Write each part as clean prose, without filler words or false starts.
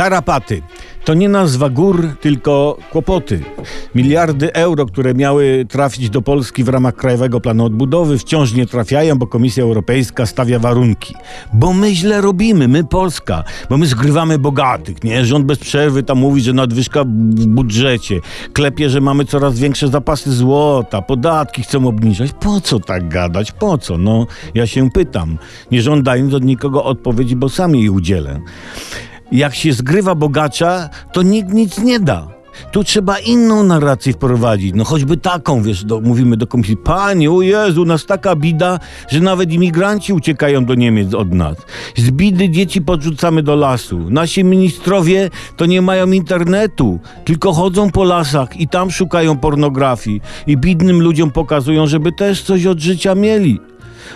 Tarapaty. To nie nazwa gór, tylko kłopoty. Miliardy euro, które miały trafić do Polski w ramach Krajowego Planu Odbudowy, wciąż nie trafiają, bo Komisja Europejska stawia warunki. Bo my źle robimy, my Polska, bo my zgrywamy bogatych, nie? Rząd bez przerwy tam mówi, że nadwyżka w budżecie, klepie, że mamy coraz większe zapasy złota, podatki chcą obniżać. Po co tak gadać? Po co? No, ja się pytam, nie żądając od nikogo odpowiedzi, bo sami jej udzielę. Jak się zgrywa bogacza, to nikt nic nie da. Tu trzeba inną narrację wprowadzić. No choćby taką, wiesz, mówimy do komisji: Panie, o Jezu, nas taka bida, że nawet imigranci uciekają do Niemiec od nas. Z bidy dzieci podrzucamy do lasu. Nasi ministrowie to nie mają internetu, tylko chodzą po lasach i tam szukają pornografii. I biednym ludziom pokazują, żeby też coś od życia mieli.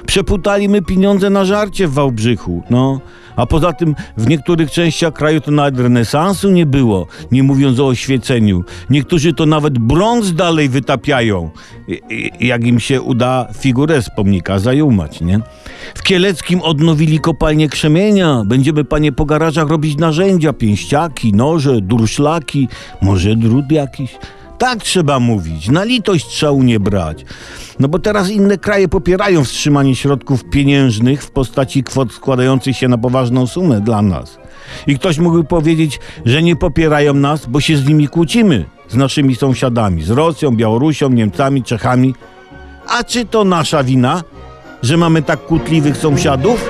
Przeputali my pieniądze na żarcie w Wałbrzychu, no. A poza tym w niektórych częściach kraju to nawet renesansu nie było, nie mówiąc o oświeceniu. Niektórzy to nawet brąz dalej wytapiają, jak im się uda figurę z pomnika zajumać, nie? W Kieleckim odnowili kopalnię krzemienia. Będziemy, panie, po garażach robić narzędzia, pięściaki, noże, durszlaki, może drut jakiś. Tak trzeba mówić, na litość trzeba nie brać. No bo teraz inne kraje popierają wstrzymanie środków pieniężnych w postaci kwot składających się na poważną sumę dla nas. I ktoś mógłby powiedzieć, że nie popierają nas, bo się z nimi kłócimy, z naszymi sąsiadami, z Rosją, Białorusią, Niemcami, Czechami. A czy to nasza wina, że mamy tak kłótliwych sąsiadów?